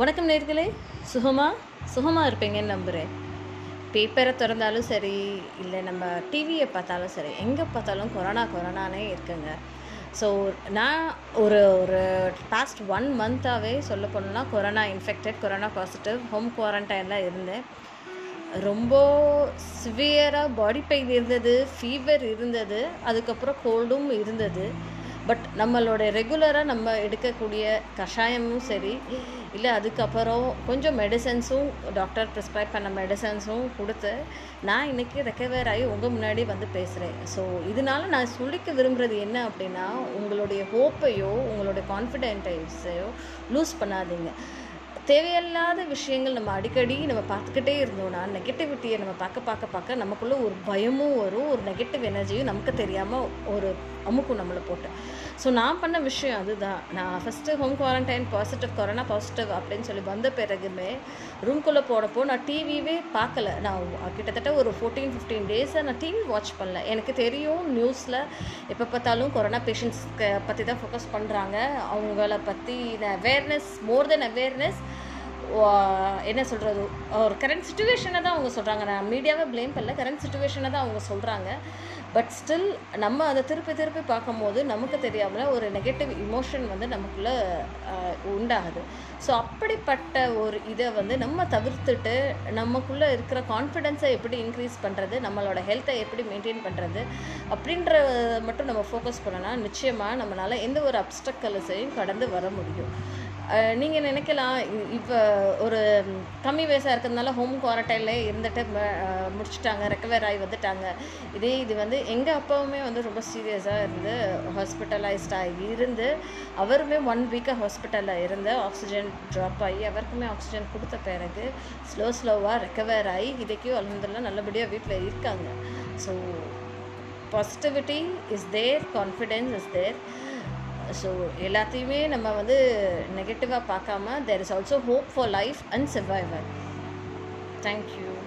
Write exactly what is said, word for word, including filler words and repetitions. வணக்கம் நேயர்களே, சுகமாக சுகமாக இருப்பீங்கன்னு நம்புகிறேன். பேப்பரை திறந்தாலும் சரி, இல்லை நம்ம டிவியை பார்த்தாலும் சரி, எங்கே பார்த்தாலும் கொரோனா கொரோனானே இருக்குங்க. ஸோ நான் ஒரு ஒரு பாஸ்ட் ஒன் மந்த்தாகவே சொல்ல போனோம்னா corona infected, corona positive, home குவாரண்டைனில் இருந்தேன். ரொம்ப சிவியராக பாடி பெயின் இருந்தது, ஃபீவர் இருந்தது, அதுக்கப்புறம் கோல்டும் இருந்தது. பட் நம்மளோட ரெகுலராக நம்ம எடுக்கக்கூடிய கஷாயமும் சரி, இல்லை அதுக்கப்புறம் கொஞ்சம் மெடிசன்ஸும் டாக்டர் ப்ரிஸ்கிரைப் பண்ண மெடிசன்ஸும் கொடுத்து நான் இன்றைக்கி ரெக்கவர் ஆகி உங்கள் முன்னாடி வந்து பேசுகிறேன். ஸோ இதனால் நான் சொல்லிக்க விரும்புகிறது என்ன அப்படின்னா, உங்களுடைய ஹோப்பையோ உங்களுடைய கான்ஃபிடென்ட்ஸையோ லூஸ் பண்ணாதீங்க. தேவையில்லாத விஷயங்கள் நம்ம அடிக்கடி நம்ம பார்த்துக்கிட்டே இருந்தோம்னா நெகட்டிவிட்டியை நம்ம பார்க்க பார்க்க பார்க்க நமக்குள்ளே ஒரு பயமும் வரும், ஒரு நெகட்டிவ் எனர்ஜியும் நமக்கு தெரியாமல் ஒரு அமுக்கும் நம்மளை போட்டு. ஸோ நான் பண்ண விஷயம் அதுதான். நான் first home quarantine positive, corona positive அப்படின்னு சொல்லி வந்த பிறகுமே ரூம்குள்ளே போனப்போ நான் டிவியே பார்க்கலை. நான் கிட்டத்தட்ட ஒரு ஃபோர்டீன் ஃபிஃப்டீன் டேஸாக நான் டிவி வாட்ச் பண்ணல. எனக்கு தெரியும் நியூஸில் எப்போ பார்த்தாலும் கொரோனா பேஷண்ட்ஸ்க்கு பற்றி தான் ஃபோக்கஸ் பண்ணுறாங்க, அவங்கள பற்றி அவேர்னஸ், மோர் தென் அவேர்னஸ், என்ன சொல்கிறது, ஒரு கரண்ட் சுச்சுவேஷனை தான் அவங்க சொல்கிறாங்க. நான் மீடியாவை ப்ளேம் பண்ணல, கரண்ட் சுச்சுவேஷனை தான் அவங்க சொல்கிறாங்க. பட் ஸ்டில் நம்ம அதை திருப்பி திருப்பி பார்க்கும்போது நமக்கு தெரியாமல் ஒரு நெகட்டிவ் இமோஷன் வந்து நமக்குள்ளே உண்டாகுது. ஸோ அப்படிப்பட்ட ஒரு இதை வந்து நம்ம தவிர்த்துட்டு நமக்குள்ளே இருக்கிற கான்ஃபிடென்ஸை எப்படி இன்க்ரீஸ் பண்ணுறது, நம்மளோட ஹெல்த்தை எப்படி மெயின்டைன் பண்ணுறது அப்படின்ற மட்டும் நம்ம ஃபோக்கஸ் பண்ணோன்னா நிச்சயமாக நம்மளால் எந்த ஒரு அப்டக்கல்ஸையும் கடந்து வர முடியும். நீங்கள் நினைக்கலாம், இப்போ ஒரு கம்மி வயசாக இருக்கிறதுனால ஹோம் குவாரண்டைன்லேயே இருந்துட்டு முடிச்சுட்டாங்க, ரெக்கவர் ஆகி வந்துட்டாங்க. இதே இது வந்து எங்கள் அப்பாவுமே வந்து ரொம்ப சீரியஸாக இருந்து ஹாஸ்பிட்டலைஸ்டாகி இருந்து அவருமே ஒன் வீக்காக ஹாஸ்பிட்டலில் இருந்து ஆக்சிஜன் ட்ராப் ஆகி அவருக்குமே ஆக்சிஜன் கொடுத்த பிறகு ஸ்லோ ஸ்லோவாக ரெக்கவர் ஆகி இதைக்கும் அலமதுல்லாம் நல்லபடியாக வீட்டில் இருக்காங்க. So positivity is there, confidence is there. So எல்லாத்தையுமே நம்ம வந்து நெகட்டிவாக பார்க்காம, there is also hope for life and survival. Thank you.